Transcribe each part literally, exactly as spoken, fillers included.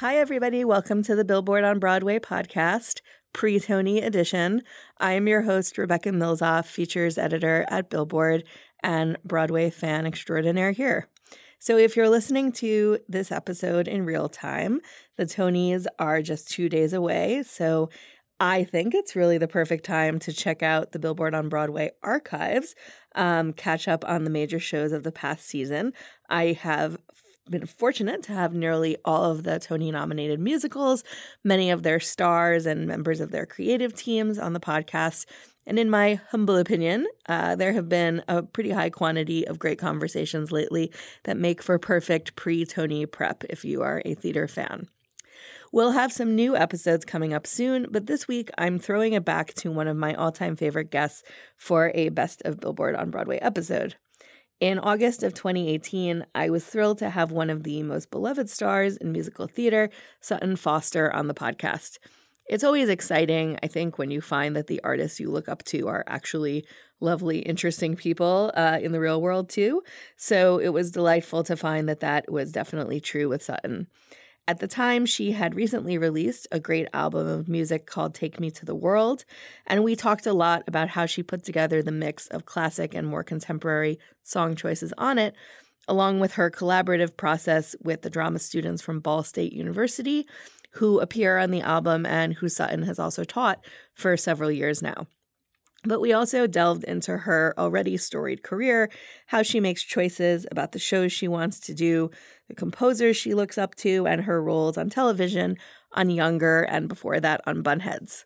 Hi, everybody. Welcome to the Billboard on Broadway podcast, pre-Tony edition. I am your host, Rebecca Milzoff, features editor at Billboard and Broadway fan extraordinaire here. So if you're listening to this episode in real time, the Tonys are just two days away. So I think it's really the perfect time to check out the Billboard on Broadway archives, um, catch up on the major shows of the past season. I have been fortunate to have nearly all of the Tony-nominated musicals, many of their stars and members of their creative teams on the podcast. And in my humble opinion, uh, there have been a pretty high quantity of great conversations lately that make for perfect pre-Tony prep if you are a theater fan. We'll have some new episodes coming up soon, but this week I'm throwing it back to one of my all-time favorite guests for a Best of Billboard on Broadway episode. In August of twenty eighteen, I was thrilled to have one of the most beloved stars in musical theater, Sutton Foster, on the podcast. It's always exciting, I think, when you find that the artists you look up to are actually lovely, interesting people uh, in the real world, too. So it was delightful to find that that was definitely true with Sutton. At the time, she had recently released a great album of music called Take Me to the World, and we talked a lot about how she put together the mix of classic and more contemporary song choices on it, along with her collaborative process with the drama students from Ball State University, who appear on the album and who Sutton has also taught for several years now. But we also delved into her already storied career, how she makes choices about the shows she wants to do, the composers she looks up to, and her roles on television, on Younger, and before that on Bunheads.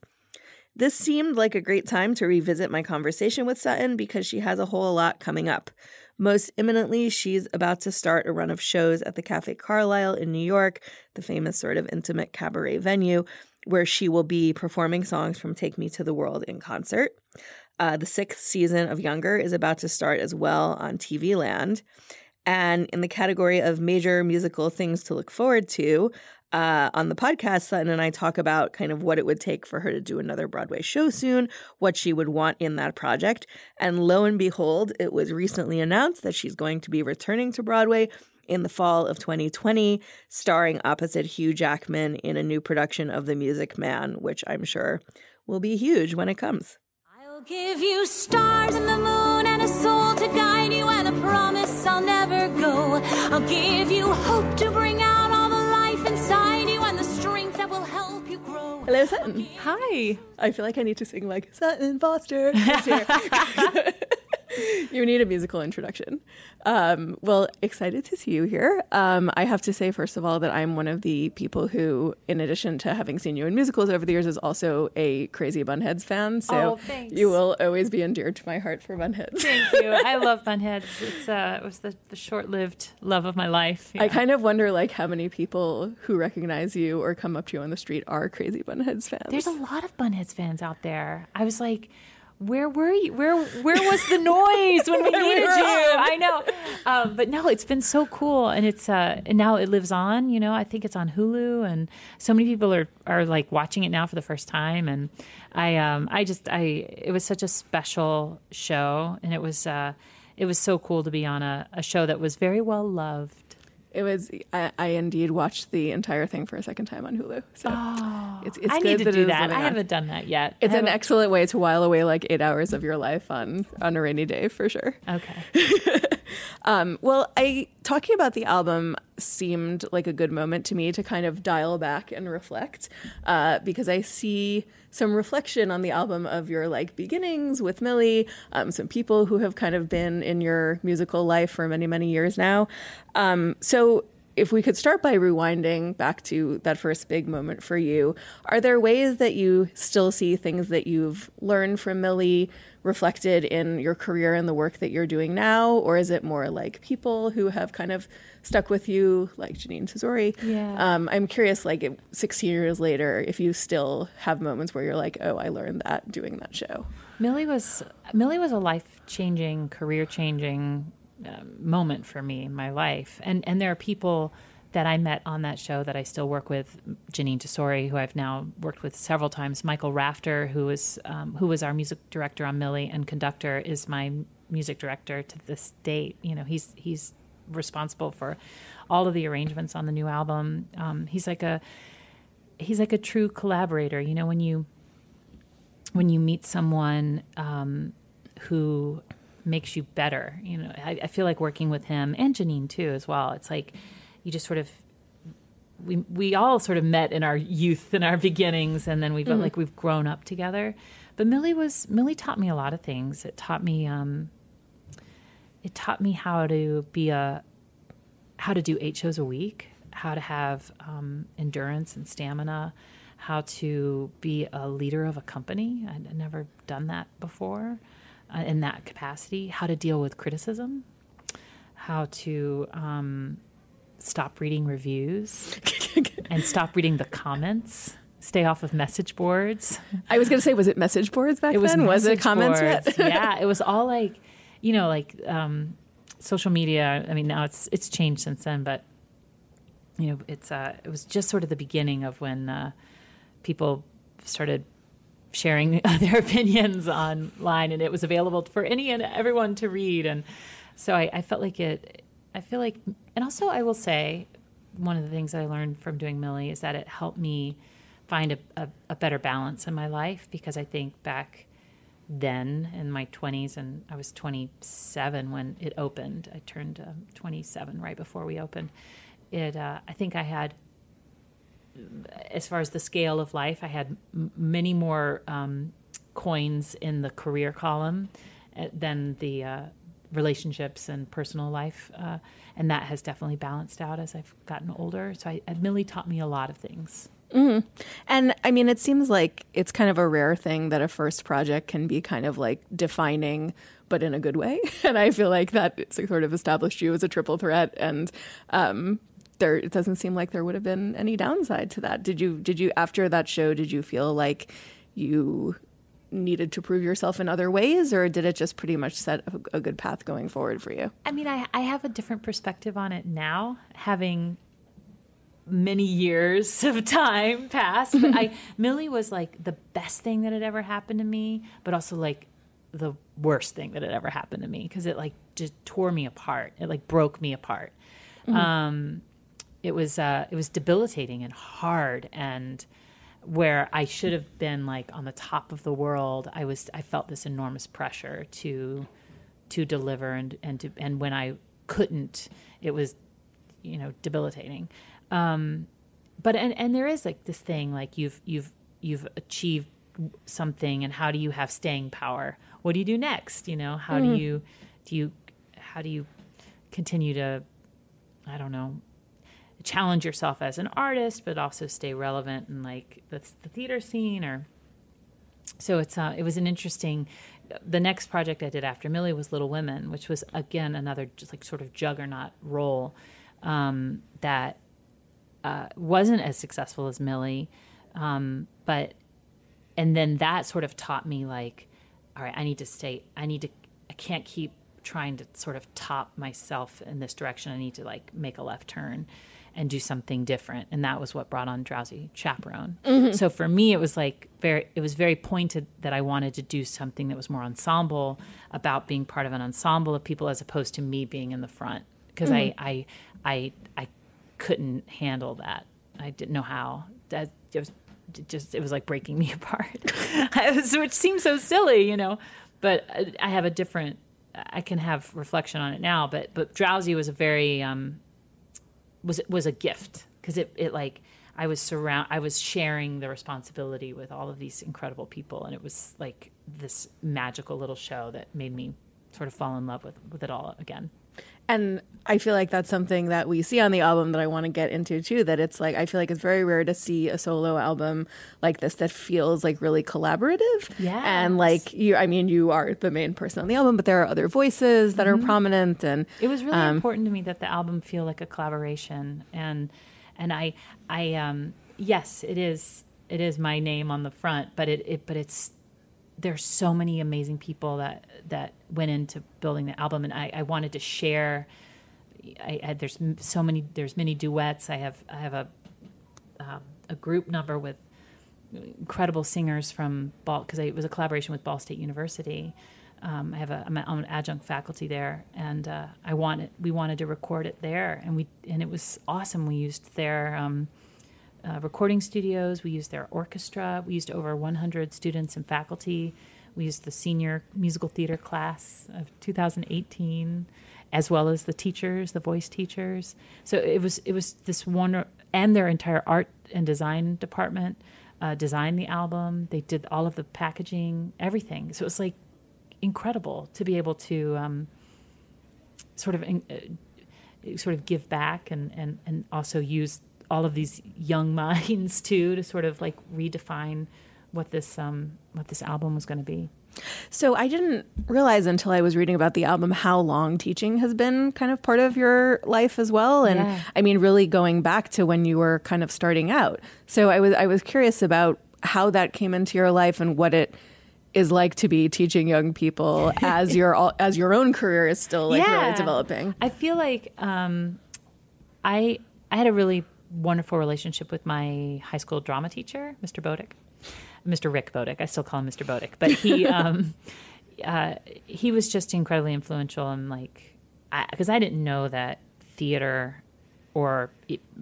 This seemed like a great time to revisit my conversation with Sutton because she has a whole lot coming up. Most imminently, she's about to start a run of shows at the Cafe Carlyle in New York, the famous sort of intimate cabaret venue, where she will be performing songs from Take Me to the World in concert. Uh, the sixth season of Younger is about to start as well on T V Land. And in the category of major musical things to look forward to, uh, on the podcast, Sutton and I talk about kind of what it would take for her to do another Broadway show soon, what she would want in that project. And lo and behold, it was recently announced that she's going to be returning to Broadway in the fall of twenty twenty, starring opposite Hugh Jackman in a new production of The Music Man, which I'm sure will be huge when it comes. I'll give you stars and the moon and a soul to guide you and a promise I'll never go. I'll give you hope to bring out all the life inside you and the strength that will help you grow. Hello, Sutton. Hi. I feel like I need to sing like Sutton Foster is here. You need a musical introduction. Um, well, excited to see you here. Um, I have to say, first of all, that I'm one of the people who, in addition to having seen you in musicals over the years, is also a crazy Bunheads fan. So oh, you will always be endeared to my heart for Bunheads. Thank you. I love Bunheads. It's, uh, it was the, the short-lived love of my life. Yeah. I kind of wonder like how many people who recognize you or come up to you on the street are crazy Bunheads fans. There's a lot of Bunheads fans out there. I was like... Where were you? Where where was the noise when we needed we you? On. I know. Um, but no, it's been so cool. And it's uh, and now it lives on. You know, I think it's on Hulu. And so many people are, are like watching it now for the first time. And I um, I just, I it was such a special show. And it was uh, it was so cool to be on a, a show that was very well loved. It was. I, I indeed watched the entire thing for a second time on Hulu. So oh, it's, it's I good need to that do that. I haven't on. done that yet. It's an excellent way to while away like eight hours of your life on, on a rainy day for sure. Okay. Um, well, I talking about the album seemed like a good moment to me to kind of dial back and reflect, uh, because I see some reflection on the album of your like beginnings with Millie, um, some people who have kind of been in your musical life for many, many years now. Um, so if we could start by rewinding back to that first big moment for you, are there ways that you still see things that you've learned from Millie reflected in your career and the work that you're doing now? Or is it more like people who have kind of stuck with you, like Jeanine Tesori? Yeah. Um, I'm curious, like sixteen years later, if you still have moments where you're like, oh, I learned that doing that show. Millie was, Millie was a life-changing, career-changing moment for me in my life. And and there are people that I met on that show that I still work with, Jeanine Tesori, who I've now worked with several times, Michael Rafter, who is um, who was our music director on Millie and conductor, is my music director to this date. You know, he's he's responsible for all of the arrangements on the new album. Um, he's like a he's like a true collaborator. You know, when you when you meet someone um, who makes you better. You know, I, I feel like working with him and Jeanine too, as well. It's like you just sort of, we we all sort of met in our youth and our beginnings, and then we've mm-hmm. like we've grown up together. But Millie was Millie taught me a lot of things. It taught me, um, it taught me how to be a, how to do eight shows a week, how to have um, endurance and stamina, how to be a leader of a company. I'd never done that before. In that capacity, how to deal with criticism, how to um, stop reading reviews and stop reading the comments, stay off of message boards. I was going to say, was it message boards back it was then? Was it comments yet? Yeah, it was all like, you know, like um, social media. I mean, now it's it's changed since then, but you know, it's uh, it was just sort of the beginning of when uh, people started sharing their opinions online, and it was available for any and everyone to read. And so I, I felt like it, I feel like, and also I will say one of the things I learned from doing Millie is that it helped me find a, a, a better balance in my life, because I think back then in my twenties, and I was twenty-seven when it opened, I turned um, twenty-seven right before we opened it. Uh, I think I had, as far as the scale of life, I had m- many more um, coins in the career column than the uh, relationships and personal life. Uh, and that has definitely balanced out as I've gotten older. So I, Millie taught me a lot of things. Mm-hmm. And I mean, it seems like it's kind of a rare thing that a first project can be kind of like defining, but in a good way. And I feel like that sort of established you as a triple threat, and um there, it doesn't seem like there would have been any downside to that. Did you, did you, after that show, did you feel like you needed to prove yourself in other ways, or did it just pretty much set a, a good path going forward for you? I mean, I, I have a different perspective on it now, having many years of time passed. But I, Millie was like the best thing that had ever happened to me, but also like the worst thing that had ever happened to me, because it like just tore me apart. It like broke me apart. Mm-hmm. Um, It was uh, it was debilitating and hard, and where I should have been like on the top of the world, I was I felt this enormous pressure to to deliver, and and to, and when I couldn't, it was, you know, debilitating. Um, but and, and there is like this thing like you've you've you've achieved something, and how do you have staying power? What do you do next? You know, how mm. do you do you how do you continue to, I don't know, challenge yourself as an artist, but also stay relevant in like the, the theater scene, or so it's uh, it was an interesting. The next project I did after Millie was Little Women, which was again another just like sort of juggernaut role um, that uh, wasn't as successful as Millie, um, but and then that sort of taught me like, all right, I need to stay. I need to. I can't keep trying to sort of top myself in this direction. I need to like make a left turn and do something different. And that was what brought on Drowsy Chaperone. Mm-hmm. So for me, it was like very, it was very pointed that I wanted to do something that was more ensemble, about being part of an ensemble of people, as opposed to me being in the front. Cause mm-hmm. I, I, I, I couldn't handle that. I didn't know how. That it was just, it was like breaking me apart, which seems so silly, you know, but I have a different I can have reflection on it now, but but Drowsy was a very um, was was a gift, because it, it like I was surround I was sharing the responsibility with all of these incredible people, and it was like this magical little show that made me sort of fall in love with, with it all again. And I feel like that's something that we see on the album that I want to get into, too, that it's like I feel like it's very rare to see a solo album like this that feels like really collaborative. Yeah. And like you I mean, you are the main person on the album, but there are other voices that mm-hmm. are prominent. And it was really um, important to me that the album feel like a collaboration. And and I I um, yes, it is. It is my name on the front, but it, it but it's. There's so many amazing people that, that went into building the album, and I, I wanted to share. I, I there's so many there's many duets. I have I have a um, a group number with incredible singers from Ball, because it was a collaboration with Ball State University. Um, I have a I'm an adjunct faculty there, and uh, I wanted we wanted to record it there, and we and it was awesome. We used their um, Uh, recording studios. We used their orchestra. We used over one hundred students and faculty. We used the senior musical theater class of two thousand eighteen, as well as the teachers, the voice teachers. So it was it was this wonder, and their entire art and design department uh, designed the album. They did all of the packaging, everything. So it was like incredible to be able to um, sort of in, uh, sort of give back and and, and also use all of these young minds too, to sort of like redefine what this um, what this album was going to be. So I didn't realize until I was reading about the album how long teaching has been kind of part of your life as well. And yeah. I mean, really going back to when you were kind of starting out. So I was I was curious about how that came into your life and what it is like to be teaching young people as your as your own career is still like yeah. really developing. I feel like um, I I had a really wonderful relationship with my high school drama teacher, Mister Bodick, Mister Rick Bodick. I still call him Mister Bodick, but he um, uh, he was just incredibly influential. And like, because I, I didn't know that theater, or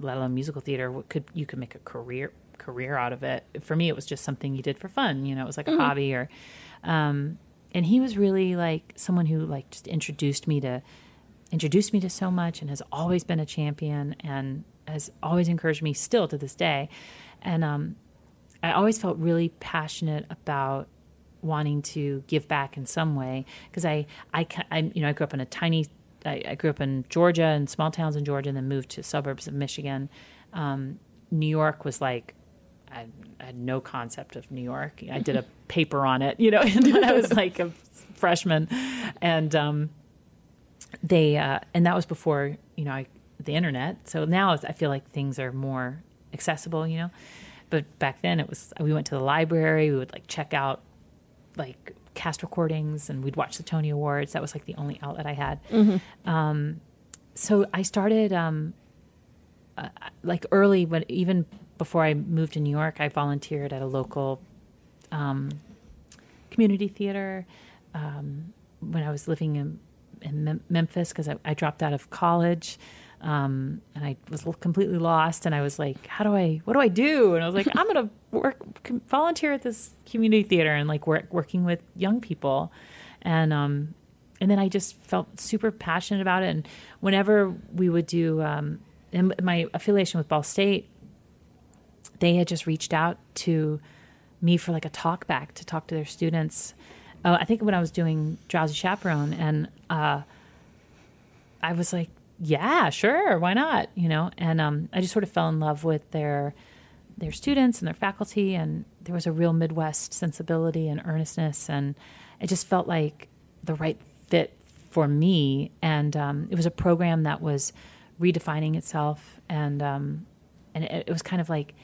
let alone musical theater, could you could make a career career out of it. For me, it was just something you did for fun. You know, it was like mm-hmm. a hobby. Or, um, and he was really like someone who like just introduced me to introduced me to so much, and has always been a champion and has always encouraged me still to this day. And um, I always felt really passionate about wanting to give back in some way, because I, I, I, you know, I grew up in a tiny, I, I grew up in Georgia and small towns in Georgia, and then moved to suburbs of Michigan. Um, New York was like, I, I had no concept of New York. I did a paper on it, you know, when I was like a freshman, and um, they, uh, and that was before, you know, I, the internet. So now I feel like things are more accessible, you know, but back then it was, we went to the library, we would like check out like cast recordings, and we'd watch the Tony Awards. That was like the only outlet I had. Mm-hmm. Um, so I started um, uh, like early, but even before I moved to New York, I volunteered at a local um, community theater um, when I was living in, in Mem- Memphis, because I, I dropped out of college. Um, and I was completely lost, and I was like, how do I, what do I do? And I was like, I'm going to work, volunteer at this community theater and like work, working with young people. And, um, and then I just felt super passionate about it. And whenever we would do, um, and my affiliation with Ball State, they had just reached out to me for like a talk back to talk to their students. Uh, I think when I was doing Drowsy Chaperone, and, uh, I was like, yeah, sure, why not, you know? And um, I just sort of fell in love with their their students and their faculty, and there was a real Midwest sensibility and earnestness, and it just felt like the right fit for me. And um, it was a program that was redefining itself, and um, and it, it was kind of like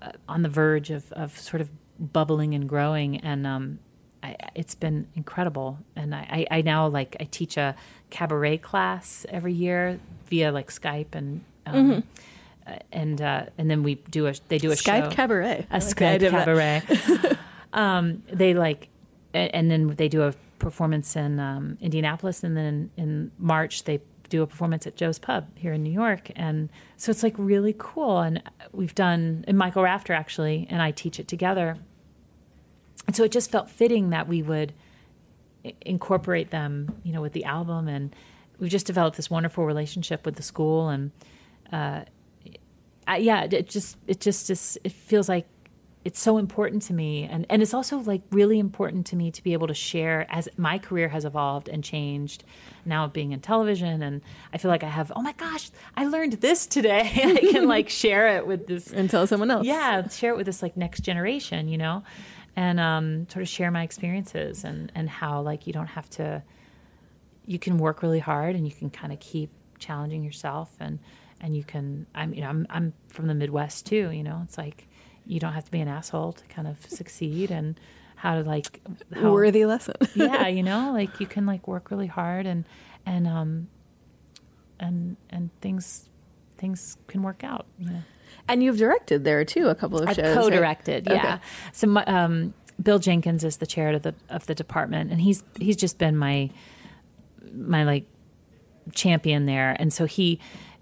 uh, on the verge of, of sort of bubbling and growing, and um, I, it's been incredible. And I, I, I now like I teach a cabaret class every year via like Skype, and um, mm-hmm. and uh, and then we do a they do a Skype show, cabaret, a Skype cabaret. um, they like, and then they do a performance in um, Indianapolis, and then in, in March they do a performance at Joe's Pub here in New York. And so it's like really cool. And we've done and Michael Rafter actually and I teach it together. And so it just felt fitting that we would incorporate them, you know, with the album. And we've just developed this wonderful relationship with the school. And uh, I, yeah, it just it just is, it feels like it's so important to me. And, and it's also like really important to me to be able to share as my career has evolved and changed now being in television. And I feel like I have, oh my gosh, I learned this today. I can like share it with this. And tell someone else. Yeah. Share it with this like next generation, you know, and um, sort of share my experiences and, and how like you don't have to, you can work really hard and you can kind of keep challenging yourself. And, and you can, I'm, you know, I'm, I'm from the Midwest too, you know, it's like, you don't have to be an asshole to kind of succeed, and how to like how, worthy lesson. Yeah, you know, like you can like work really hard, and and um and and things things can work out. Yeah. And you've directed there too, a couple of I've shows. I've co-directed, right? Yeah. Okay. So um, Bill Jenkins is the chair of the of the department, and he's he's just been my my like champion there, and so he.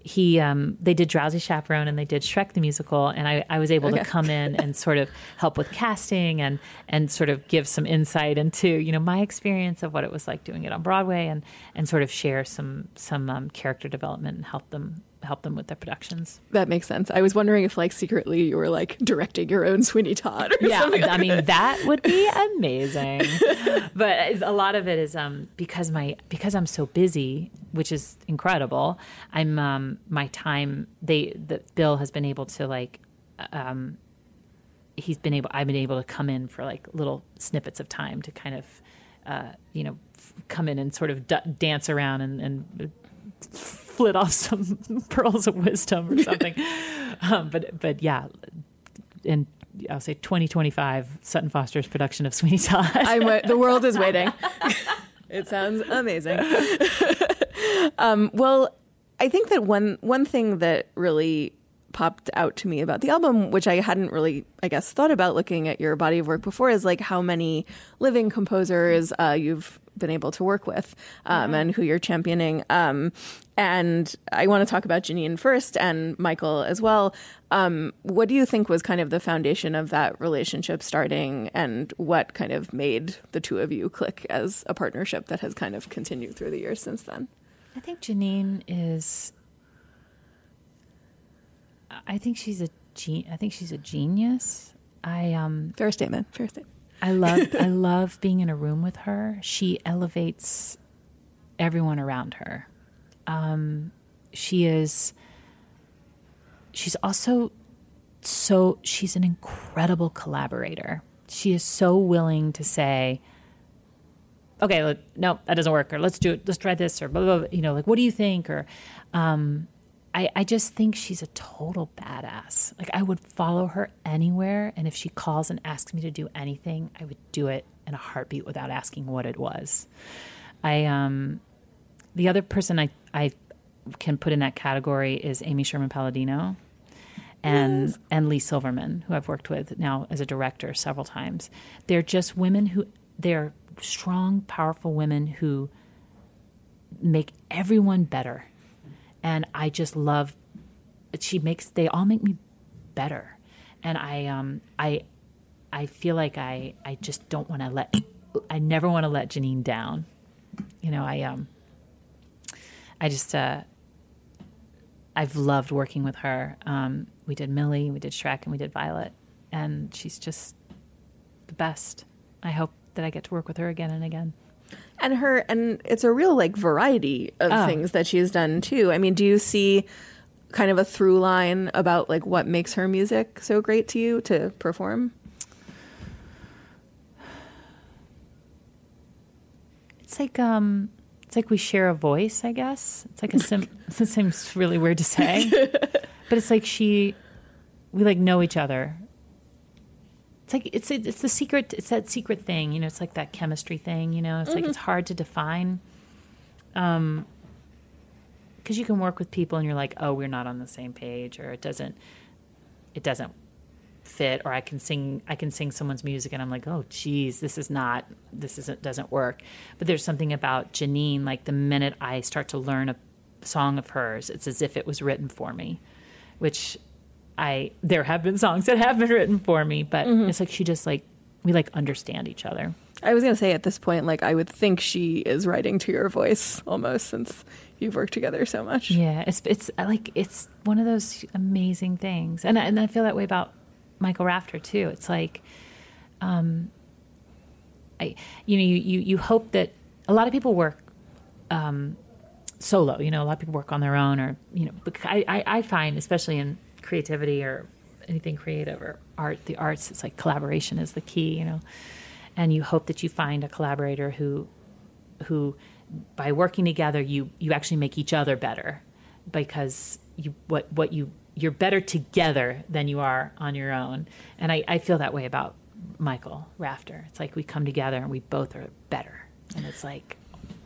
He, um, they did Drowsy Chaperone and they did Shrek the Musical, and I, I was able okay. to come in and sort of help with casting and and sort of give some insight into, you know, my experience of what it was like doing it on Broadway, and and sort of share some some um, character development and help them help them with their productions. That makes sense. I was wondering if like secretly you were like directing your own Sweeney Todd or yeah, something. Yeah, like I mean that. that would be amazing. But a lot of it is um, because my because I'm so busy, which is incredible. I'm um, my time. They the Bill has been able to like, um, he's been able. I've been able to come in for like little snippets of time to kind of, uh, you know, f- come in and sort of d- dance around and, and flit off some pearls of wisdom or something. um, but but yeah, and. I'll say twenty twenty-five Sutton Foster's production of Sweeney Todd. I'm, the world is waiting. It sounds amazing. um, well, I think that one one thing that really popped out to me about the album, which I hadn't really, I guess, thought about looking at your body of work before, is like how many living composers uh, you've been able to work with um, mm-hmm. and who you're championing. Um, and I want to talk about Jeanine first and Michael as well. Um, what do you think was kind of the foundation of that relationship starting, and what kind of made the two of you click as a partnership that has kind of continued through the years since then? I think Jeanine is... I think she's a gen- I think she's a genius. I um fair statement. Fair statement. I love I love being in a room with her. She elevates everyone around her. Um, she is she's also so she's an incredible collaborator. She is so willing to say, okay, look, no, that doesn't work, or let's do it, let's try this, or blah blah blah, you know, like what do you think? Or um I, I just think she's a total badass. Like, I would follow her anywhere, and if she calls and asks me to do anything, I would do it in a heartbeat without asking what it was. I, um, the other person I, I can put in that category is Amy Sherman-Palladino and yes. and Lee Silverman, who I've worked with now as a director several times. They're just women who they're strong, powerful women who make everyone better. And I just love, she makes, they all make me better. And I um, I, I feel like I, I just don't want to let, I never want to let Jeanine down. You know, I um, I just, uh, I've loved working with her. Um, we did Millie, we did Shrek, and we did Violet. And she's just the best. I hope that I get to work with her again and again. And her, and it's a real like variety of oh. things that she's done too. I mean, do you see kind of a through line about like what makes her music so great to you to perform? It's like um, it's like we share a voice, I guess. It's like a sim. It seems really weird to say, but it's like she, we like know each other. It's like it's it's the secret. It's that secret thing, you know. It's like that chemistry thing, you know. It's mm-hmm. like it's hard to define, um, because you can work with people and you're like, oh, we're not on the same page, or it doesn't, it doesn't fit, or I can sing, I can sing someone's music and I'm like, oh, geez, this is not, this isn't, doesn't work. But there's something about Jeanine. Like the minute I start to learn a song of hers, it's as if it was written for me, which. I there have been songs that have been written for me, but mm-hmm. it's like she just like we like understand each other. I was going to say at this point, like, I would think she is writing to your voice almost, since you've worked together so much. Yeah, it's it's like it's one of those amazing things. And I, and I feel that way about Michael Rafter too. It's like um I you know you you, you hope that a lot of people work um solo, you know, a lot of people work on their own, or, you know, I I, I find, especially in creativity or anything creative or art, the arts, it's like collaboration is the key, you know. And you hope that you find a collaborator who, who, by working together, you, you actually make each other better, because you what what you you're better together than you are on your own. And I, I feel that way about Michael Rafter. It's like we come together and we both are better. And it's like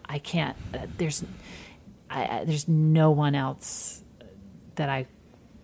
I can't. Uh, there's I, I, there's no one else that I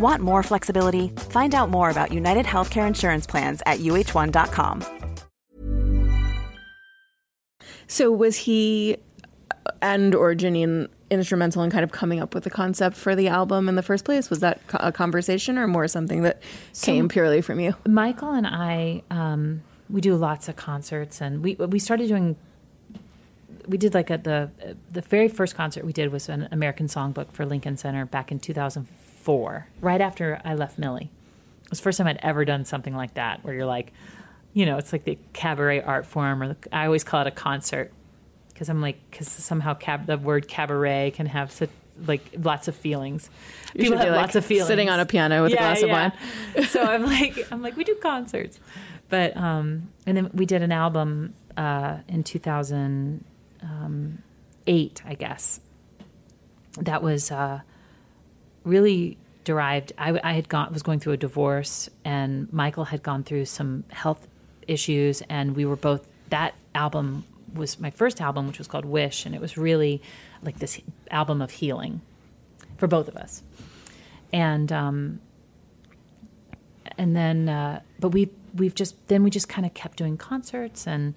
Want more flexibility? Find out more about United Healthcare Insurance Plans at U H one dot com. So was he and or Jeanine instrumental in kind of coming up with the concept for the album in the first place? Was that a conversation or more something that so came purely from you? Michael and I, um, we do lots of concerts, and we we started doing, we did like a, the the very first concert we did was an American Songbook for Lincoln Center back in two thousand four, right after I left Millie. It was the first time I'd ever done something like that, where you're like, you know, it's like the cabaret art form, or the, I always call it a concert, because I'm like, because somehow cab, the word cabaret can have such, like, lots of feelings. You People have like lots of feelings. Sitting on a piano with yeah, a glass yeah. of wine. So I'm like, I'm like, we do concerts, but um, and then we did an album uh, in two thousand eight, I guess. That was uh, really. derived. I, I had gone was going through a divorce, and Michael had gone through some health issues, and we were both. That album was my first album, which was called Wish, and it was really like this album of healing for both of us. And um, and then, uh, but we we've just then we just kind of kept doing concerts, and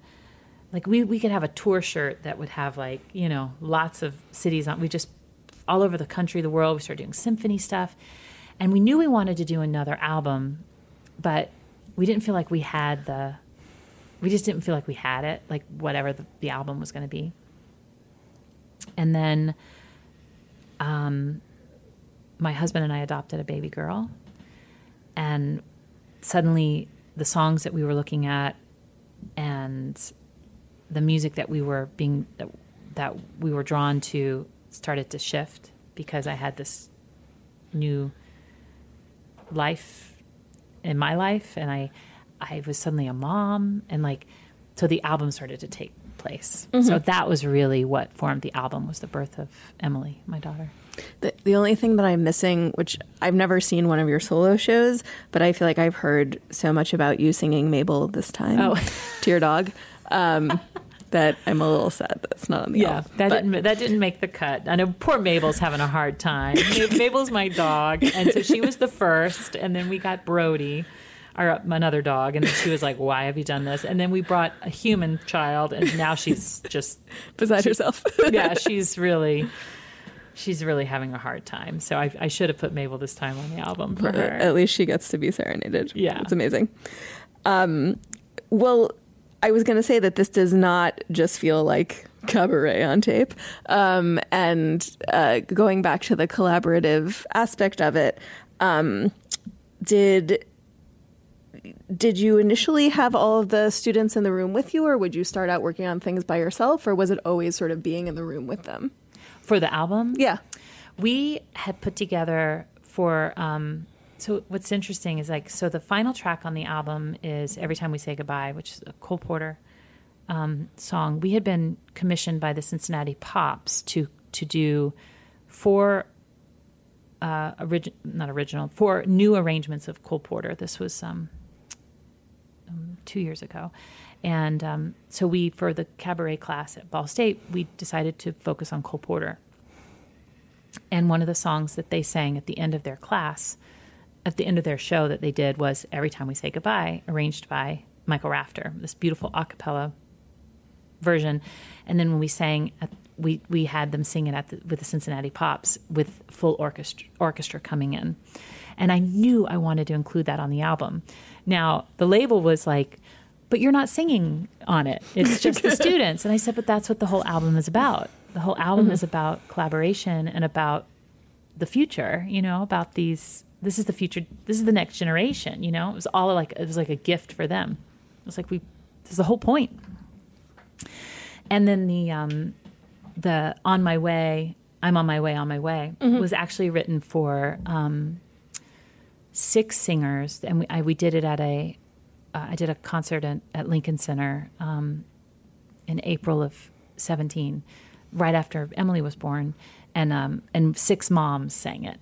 like we we could have a tour shirt that would have, like, you know, lots of cities on. We just. All over the country, the world. We started doing symphony stuff. And we knew we wanted to do another album, but we didn't feel like we had the, we just didn't feel like we had it, like whatever the, the album was going to be. And then um, my husband and I adopted a baby girl. And suddenly the songs that we were looking at and the music that we were being, that, that we were drawn to started to shift, because I had this new life in my life, and I I was suddenly a mom, and like so the album started to take place. Mm-hmm. So that was really what formed the album, was the birth of Emily, my daughter. The, the only thing that I'm missing, which I've never seen one of your solo shows, but I feel like I've heard so much about you singing Mabel This Time oh. to your dog. Um That I'm a little sad that's not on the album. Yeah, that didn't, that didn't make the cut. I know poor Mabel's having a hard time. Mabel's my dog, and so she was the first, and then we got Brody, our another dog, and then she was like, "Why have you done this?" And then we brought a human child, and now she's just beside she, herself. Yeah, she's really, she's really having a hard time. So I, I should have put Mabel This Time on the album for her. At least she gets to be serenaded. Yeah, it's amazing. Um, well. I was going to say that this does not just feel like cabaret on tape. Um, and uh, going back to the collaborative aspect of it, um, did did you initially have all of the students in the room with you, or would you start out working on things by yourself, or was it always sort of being in the room with them? For the album? Yeah. We had put together for... Um, So what's interesting is, like, so the final track on the album is Every Time We Say Goodbye, which is a Cole Porter um, song. We had been commissioned by the Cincinnati Pops to to do four uh, origi- not original, four new arrangements of Cole Porter. This was um, um, two years ago. And um, so we, for the cabaret class at Ball State, we decided to focus on Cole Porter. And one of the songs that they sang at the end of their class, at the end of their show that they did, was Every Time We Say Goodbye, arranged by Michael Rafter, this beautiful a cappella version. And then when we sang, at, we, we had them sing it at the, with the Cincinnati Pops with full orchestra, orchestra coming in. And I knew I wanted to include that on the album. Now, the label was like, but you're not singing on it. It's just the students. And I said, but that's what the whole album is about. The whole album mm-hmm. is about collaboration and about the future, you know, about these, this is the future, this is the next generation, you know. It was all like, it was like a gift for them. It was like, we, this is the whole point. And then the, um, the On My Way, I'm On My Way, On My Way mm-hmm. was actually written for um, six singers. And we, I, we did it at a, I did a concert at, at Lincoln Center um, in April of seventeen, right after Emily was born, and um, and six moms sang it,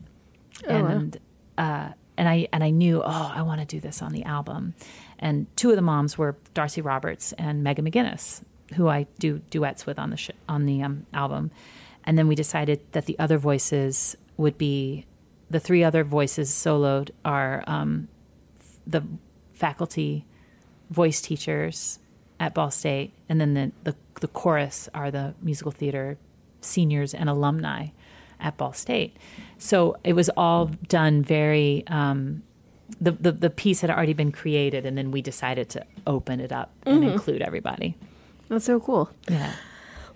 oh, and wow. uh, and I and I knew oh I want to do this on the album, and two of the moms were Darcy Roberts and Megan McGinnis, who I do duets with on the sh- on the um, album, and then we decided that the other voices would be the three other voices soloed are um, the faculty voice teachers at Ball State, and then the, the the chorus are the musical theater seniors and alumni at Ball State. So it was all done very um, the, the the piece had already been created, and then we decided to open it up mm-hmm. and include everybody. That's so cool. Yeah.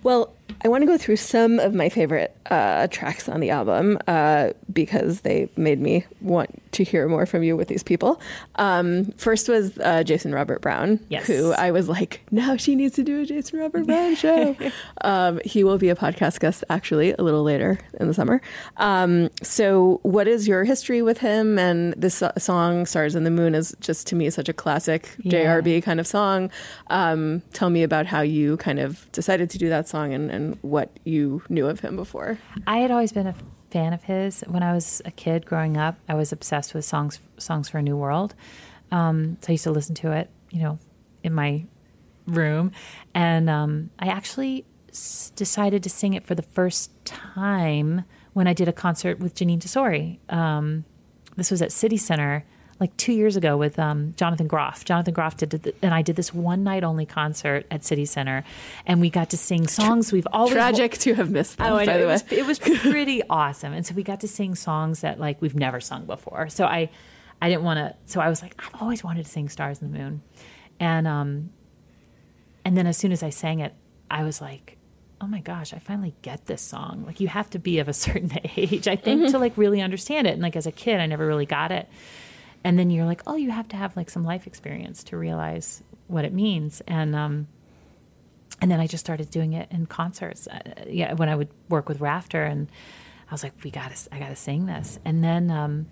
Well, I want to go through some of my favorite uh, tracks on the album uh, because they made me want to hear more from you with these people. Um, first was uh, Jason Robert Brown, yes. who I was like, no, she needs to do a Jason Robert Brown show. um, he will be a podcast guest, actually, a little later in the summer. Um, so what is your history with him? And this song, Stars in the Moon, is just, to me, such a classic yeah. J R B kind of song. Um, tell me about how you kind of decided to do that song and and what you knew of him before. I had always been a fan of his. When I was a kid growing up, I was obsessed with songs songs for a New World. Um, so I used to listen to it, you know, in my room. And um, I actually s- decided to sing it for the first time when I did a concert with Jeanine Tesori. Um, this was at City Center like two years ago with um, Jonathan Groff. Jonathan Groff did, did the, and I did this one night only concert at City Center, and we got to sing songs we've always... Tragic ho- to have missed that, oh, by know, the it way. Was, it was pretty awesome. And so we got to sing songs that like we've never sung before. So I I didn't want to... So I was like, I've always wanted to sing Stars in the Moon. And um, and then as soon as I sang it, I was like, oh my gosh, I finally get this song. Like, you have to be of a certain age, I think, mm-hmm. to like really understand it. And like as a kid, I never really got it. And then you're like, oh, you have to have like some life experience to realize what it means. And um, and then I just started doing it in concerts. Uh, yeah, when I would work with Rafter, and I was like, we gotta, I gotta sing this. And then, um,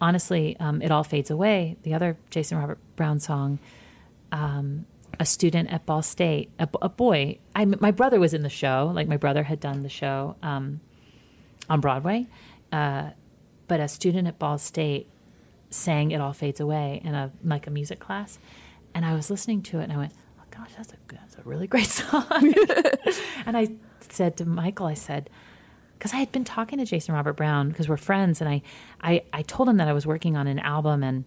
honestly, um, It All Fades Away, the other Jason Robert Brown song. Um, a student at Ball State, a, a boy. I, my brother was in the show. Like my brother had done the show um, on Broadway, uh, but a student at Ball State sang It All Fades Away in a like a music class, and I was listening to it and I went, oh gosh, that's a good, that's a really great song. And I said to Michael, I said, because I had been talking to Jason Robert Brown because we're friends, and I, I I told him that I was working on an album, and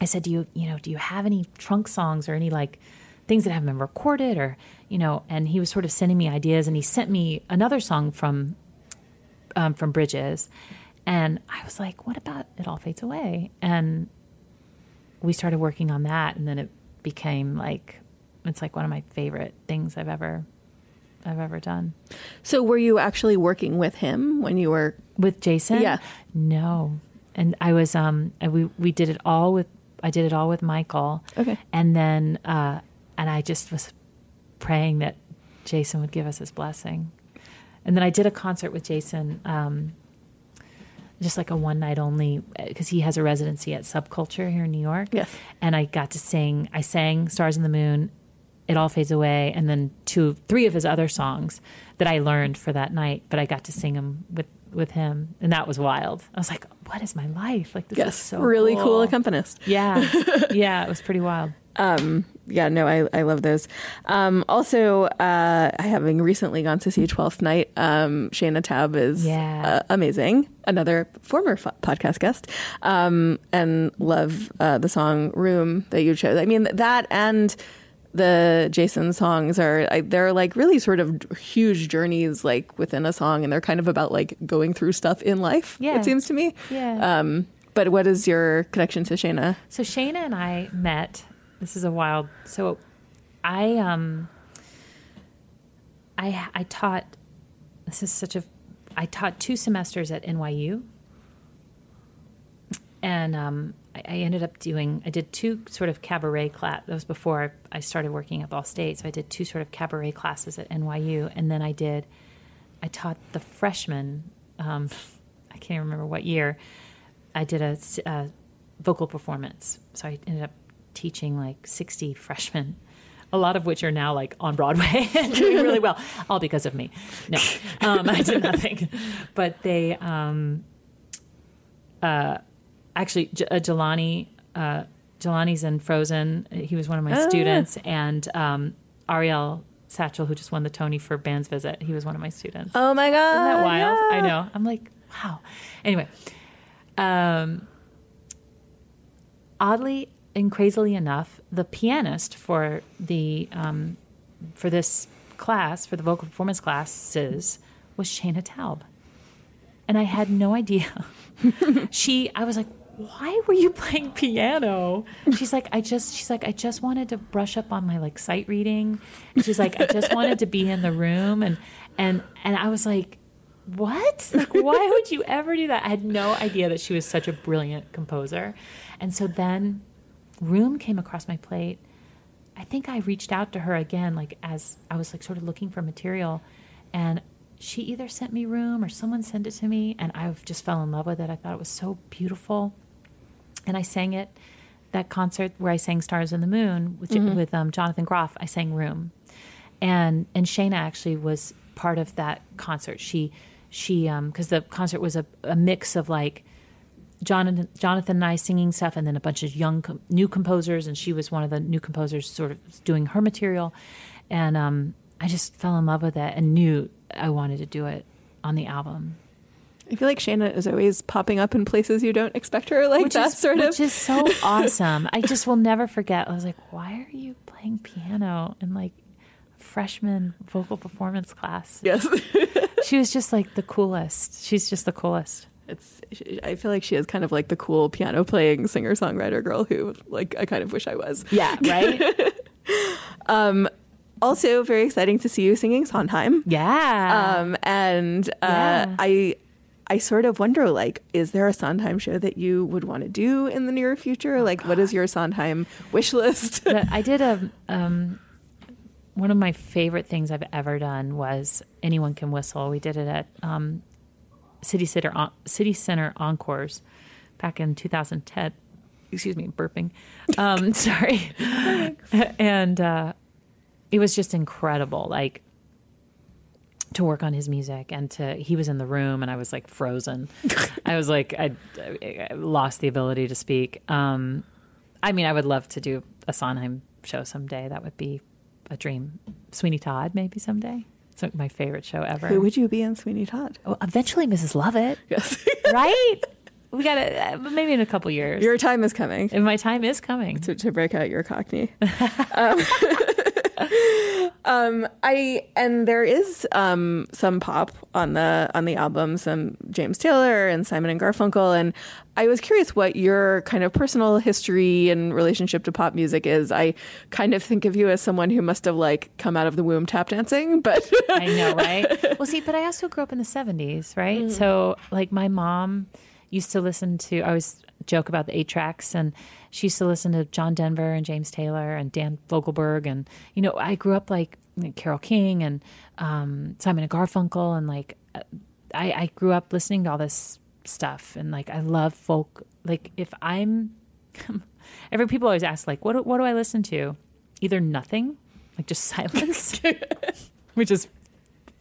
I said, do you you know do you have any trunk songs or any like things that haven't been recorded, or you know? And he was sort of sending me ideas, and he sent me another song from um, from Bridges. And I was like, what about It All Fades Away? And we started working on that, and then it became like, it's like one of my favorite things I've ever, I've ever done. So were you actually working with him when you were... With Jason? Yeah. No. And I was, um, we, we did it all with, I did it all with Michael. Okay. And then, uh, and I just was praying that Jason would give us his blessing. And then I did a concert with Jason, um, just like a one night only, because he has a residency at Subculture here in New York. Yes. And I got to sing, I sang Stars in the Moon, It All Fades Away, and then two, three of his other songs that I learned for that night, but I got to sing them with, with him. And that was wild. I was like, what is my life? Like, this yes. is so really cool. Really cool accompanist. Yeah. Yeah. It was pretty wild. Um, yeah, no, I, I love those. Um, also, uh, having recently gone to see Twelfth Night, um, Shaina Taub is yeah. uh, amazing. Another former fo- podcast guest, um, and love uh, the song Room that you chose. I mean, that and the Jason songs are, I, they're like really sort of huge journeys like within a song, and they're kind of about like going through stuff in life, yeah. it seems to me. Yeah. Um, but what is your connection to Shaina? So Shaina and I met, this is a wild, so I, um, I, I taught, this is such a, I taught two semesters at N Y U, and um, I, I ended up doing, I did two sort of cabaret class. That was before I started working at Ball State, so I did two sort of cabaret classes at N Y U, and then I did, I taught the freshmen, um, I can't remember what year, I did a, a vocal performance, so I ended up teaching like sixty freshmen, a lot of which are now like on Broadway and doing really well, all because of me. No, um, I did nothing. But they, um, uh, actually, J- uh, Jelani, uh, Jelani's in Frozen. He was one of my oh, students. Yeah. And um, Ariel Satchel, who just won the Tony for Band's Visit, he was one of my students. Oh my God. Isn't that wild? Yeah. I know. I'm like, wow. Anyway, um, oddly, and crazily enough, the pianist for the um, for this class, for the vocal performance classes, was Shaina Taub, and I had no idea. she, I was like, "Why were you playing piano?" She's like, "I just," she's like, "I just wanted to brush up on my like sight reading." And she's like, "I just wanted to be in the room," and and and I was like, "What? Like, why would you ever do that?" I had no idea that she was such a brilliant composer, and so then Room came across my plate. I think I reached out to her again, like as I was like sort of looking for material, and she either sent me Room or someone sent it to me, and I just fell in love with it. I thought it was so beautiful, and I sang it that concert where I sang Stars in the Moon with mm-hmm. with um, Jonathan Groff. I sang Room, and and Shaina actually was part of that concert. She she because um, the concert was a, a mix of like Jonathan, Jonathan and I singing stuff, and then a bunch of young com- new composers, and she was one of the new composers sort of doing her material, and um, I just fell in love with it and knew I wanted to do it on the album. I feel like Shaina is always popping up in places you don't expect her, like which that is, sort of. Which is so awesome. I just will never forget. I was like, why are you playing piano in like freshman vocal performance class? Yes. She was just like the coolest. She's just the coolest. It's, I feel like she is kind of like the cool piano playing singer songwriter girl who like I kind of wish I was. Yeah, right. um, also, very exciting to see you singing Sondheim. Yeah. Um, and uh, yeah. I, I sort of wonder like, is there a Sondheim show that you would want to do in the near future? Oh, like, God. What is your Sondheim wish list? I did a um, one of my favorite things I've ever done was Anyone Can Whistle. We did it at. Um, City Center, City Center Encores, back in two thousand ten. Excuse me, burping. Um, sorry. And uh, it was just incredible, like to work on his music, and to he was in the room, and I was like frozen. I was like I, I lost the ability to speak. Um, I mean, I would love to do a Sondheim show someday. That would be a dream. Sweeney Todd, maybe someday. It's my favorite show ever. Who would you be in Sweeney Todd? Oh, eventually Missus Lovett. Yes. Right? We got to, maybe in a couple years. Your time is coming. And my time is coming. To, to break out your Cockney. um, um, I, and there is um, some pop on the, on the album, some James Taylor and Simon and Garfunkel. And I was curious what your kind of personal history and relationship to pop music is. I kind of think of you as someone who must have like come out of the womb tap dancing, but I know, right? Well, see, but I also grew up in the seventies, right? Mm. So like my mom used to listen to, I always joke about the eight tracks, and she used to listen to John Denver and James Taylor and Dan Fogelberg. And, you know, I grew up like Carole King and um, Simon and Garfunkel. And like, I, I grew up listening to all this stuff, and like I love folk. Like if I'm every people always ask like what do, what do I listen to? Either nothing, like just silence, which is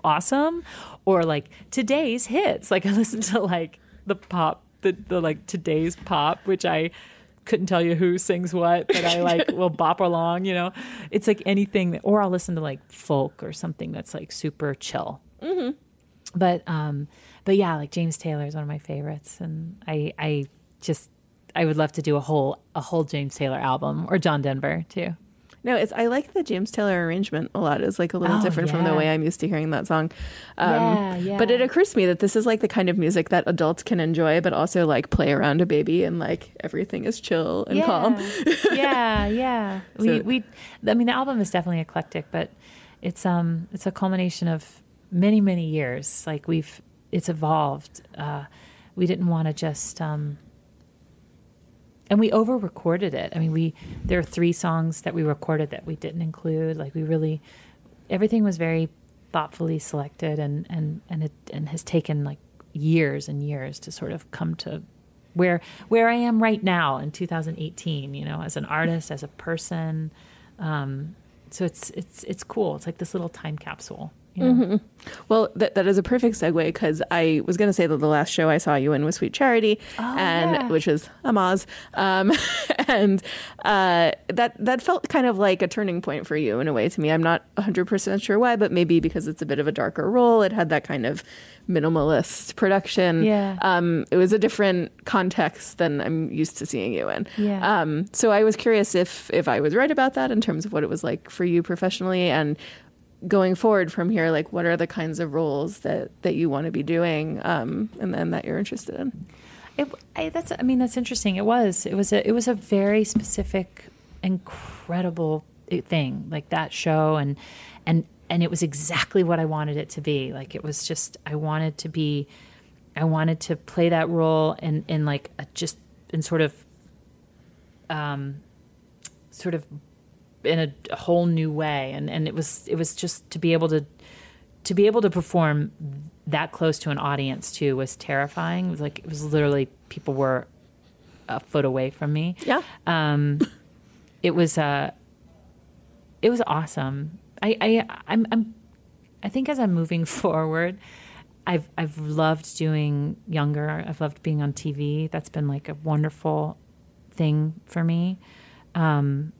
awesome, or like today's hits. Like I listen to like the pop the, the like today's pop, which I couldn't tell you who sings what, but I like will bop along, you know. It's like anything, that, or I'll listen to like folk or something that's like super chill. Mm-hmm. But um, but yeah, like James Taylor is one of my favorites, and I I just I would love to do a whole a whole James Taylor album, or John Denver too. No, it's I like the James Taylor arrangement a lot. It's like a little oh, different yeah. from the way I'm used to hearing that song. Um, yeah, yeah. But it occurs to me that this is like the kind of music that adults can enjoy, but also like play around a baby and like everything is chill and yeah. calm. yeah, yeah. So, we we. I mean, the album is definitely eclectic, but it's um it's a culmination of many many years. Like we've it's evolved. Uh, we didn't want to just. Um, And we over-recorded it. I mean, we there are three songs that we recorded that we didn't include. Like we really, everything was very thoughtfully selected, and and and it and has taken like years and years to sort of come to where where I am right now in two thousand eighteen. You know, as an artist, as a person. Um, so it's it's it's cool. It's like this little time capsule. You know? Mm-hmm. Well, that that is a perfect segue, because I was going to say that the last show I saw you in was Sweet Charity, oh, and yeah. which is a Moz, um, and uh, that that felt kind of like a turning point for you in a way to me. I'm not one hundred percent sure why, but maybe because it's a bit of a darker role. It had that kind of minimalist production. Yeah. Um, it was a different context than I'm used to seeing you in. Yeah. Um, so I was curious if if I was right about that in terms of what it was like for you professionally, and going forward from here, like what are the kinds of roles that, that you want to be doing, um, and then that you're interested in? It, I, that's, I mean, that's interesting. It was, it was a, it was a very specific, incredible thing, like that show, and and and it was exactly what I wanted it to be. Like it was just, I wanted to be, I wanted to play that role, and in, in like a, just in sort of, um, sort of. in a, a whole new way. And, and it was, it was just to be able to, to be able to perform that close to an audience too was terrifying. It was like, it was literally people were a foot away from me. Yeah. Um, it was, uh, it was awesome. I, I, I'm, I'm, I think as I'm moving forward, I've, I've loved doing Younger. I've loved being on T V. That's been like a wonderful thing for me. Um,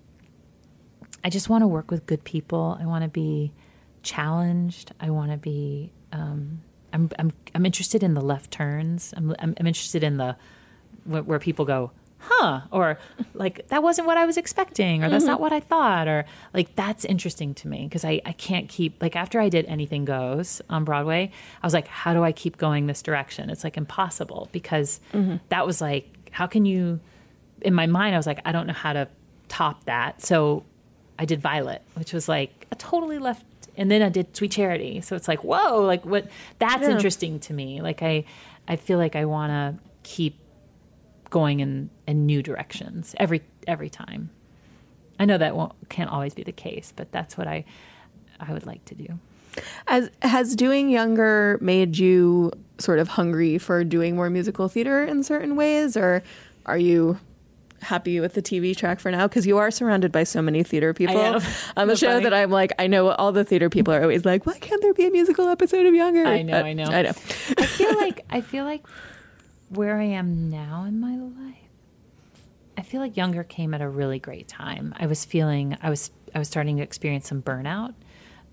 I just want to work with good people. I want to be challenged. I want to be. Um, I'm. I'm. I'm interested in the left turns. I'm. I'm, I'm interested in the where, where people go, huh? Or like that wasn't what I was expecting, or that's mm-hmm. not what I thought, or like that's interesting to me, because I, I can't keep like after I did Anything Goes on Broadway, I was like, how do I keep going this direction? It's like impossible, because mm-hmm. that was like, how can you? In my mind, I was like, I don't know how to top that. So. I did Violet, which was like a totally left, and then I did Sweet Charity. So it's like, whoa, like what? That's yeah. interesting to me. Like I, I feel like I want to keep going in, in new directions every every time. I know that won't can't always be the case, but that's what I I would like to do. As has doing Younger made you sort of hungry for doing more musical theater in certain ways, or are you? Happy with the T V track for now, because you are surrounded by so many theater people on the so show funny. That I'm like, I know all the theater people are always like, why can't there be a musical episode of Younger? I know, uh, I know, I know. I feel like I feel like where I am now in my life, I feel like Younger came at a really great time. I was feeling, I was, I was starting to experience some burnout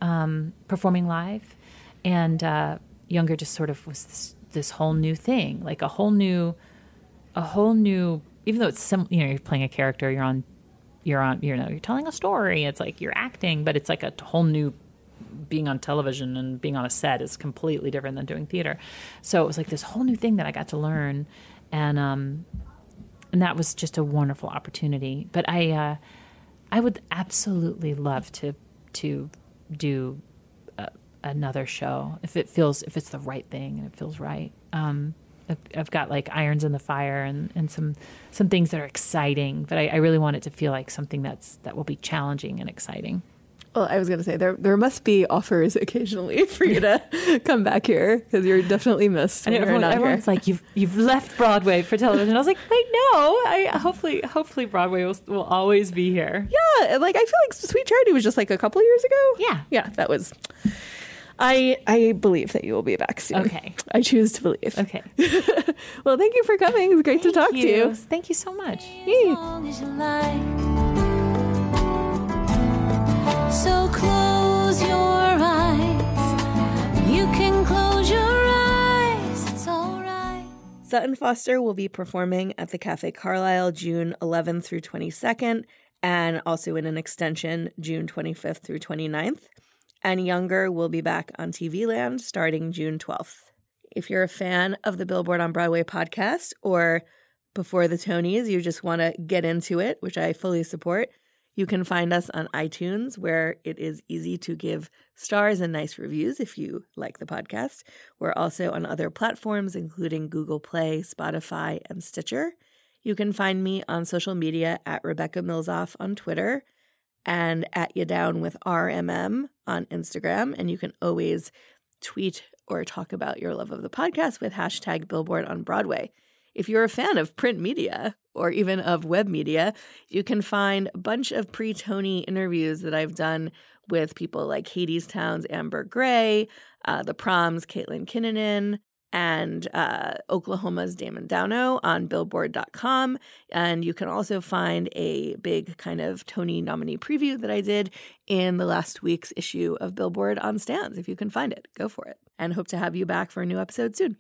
um, performing live, and uh, Younger just sort of was this, this whole new thing, like a whole new, a whole new. Even though it's sim- you know, you're playing a character, you're on, you're on, you know, you're telling a story. It's like you're acting, but it's like a whole new. Being on television and being on a set is completely different than doing theater. So it was like this whole new thing that I got to learn, and um, and that was just a wonderful opportunity. But I, uh, I would absolutely love to to do uh, another show if it feels if it's the right thing and it feels right. Um, I've got like irons in the fire and, and some, some things that are exciting, but I, I really want it to feel like something that's, that will be challenging and exciting. Well, I was going to say there, there must be offers occasionally for you to come back here, because you're definitely missed. And everyone, not everyone's here. Like, you've, you've left Broadway for television. I was like, wait, no, I hopefully, hopefully Broadway will, will always be here. Yeah. Like, I feel like Sweet Charity was just like a couple of years ago. Yeah. Yeah. That was, I I believe that you will be back soon. Okay. I choose to believe. Okay. Well, thank you for coming. It was great thank to talk you. to you. Thank you so much. Yay. As long as you like. So close your eyes. You can close your eyes. It's all right. Sutton Foster will be performing at the Cafe Carlyle June eleventh through twenty-second, and also in an extension June twenty-fifth through twenty-ninth. And Younger will be back on T V Land starting June twelfth. If you're a fan of the Billboard on Broadway podcast, or before the Tonys, you just want to get into it, which I fully support, you can find us on iTunes, where it is easy to give stars and nice reviews if you like the podcast. We're also on other platforms, including Google Play, Spotify, and Stitcher. You can find me on social media at Rebecca Milzoff on Twitter, and at Ya Down with R M M on Instagram. And you can always tweet or talk about your love of the podcast with hashtag Billboard on Broadway. If you're a fan of print media or even of web media, you can find a bunch of pre-Tony interviews that I've done with people like Hades Towns, Amber Gray, uh, The Prom's Caitlin Kinnanen, and uh, Oklahoma's Damon Downo on billboard dot com. And you can also find a big kind of Tony nominee preview that I did in the last week's issue of Billboard on Stands. If you can find it, go for it. And hope to have you back for a new episode soon.